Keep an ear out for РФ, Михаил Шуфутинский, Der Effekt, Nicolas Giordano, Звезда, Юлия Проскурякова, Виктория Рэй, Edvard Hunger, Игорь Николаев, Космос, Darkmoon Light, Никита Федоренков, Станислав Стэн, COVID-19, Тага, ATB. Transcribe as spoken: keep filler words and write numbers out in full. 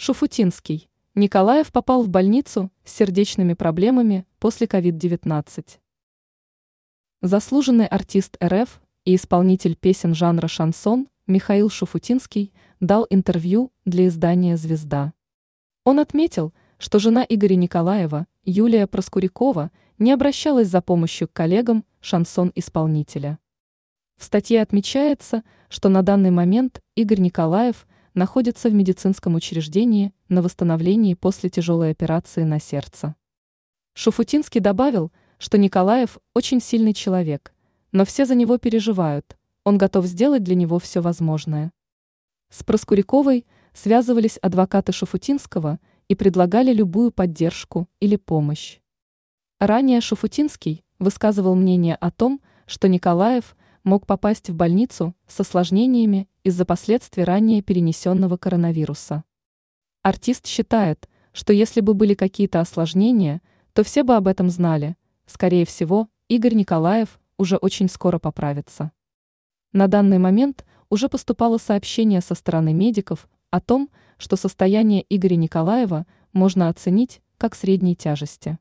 Шуфутинский. Николаев попал в больницу с сердечными проблемами после ковид девятнадцать. Заслуженный артист эр эф и исполнитель песен жанра шансон Михаил Шуфутинский дал интервью для издания «Звезда». Он отметил, что жена Игоря Николаева, Юлия Проскурякова, не обращалась за помощью к коллегам шансон-исполнителя. В статье отмечается, что на данный момент Игорь Николаев находится в медицинском учреждении на восстановлении после тяжелой операции на сердце. Шуфутинский добавил, что Николаев очень сильный человек, но все за него переживают, он готов сделать для него все возможное. С Проскуряковой связывались адвокаты Шуфутинского и предлагали любую поддержку или помощь. Ранее Шуфутинский высказывал мнение о том, что Николаев мог попасть в больницу с осложнениями из-за последствий ранее перенесенного коронавируса. Артист считает, что если бы были какие-то осложнения, то все бы об этом знали. Скорее всего, Игорь Николаев уже очень скоро поправится. На данный момент уже поступало сообщение со стороны медиков о том, что состояние Игоря Николаева можно оценить как средней тяжести.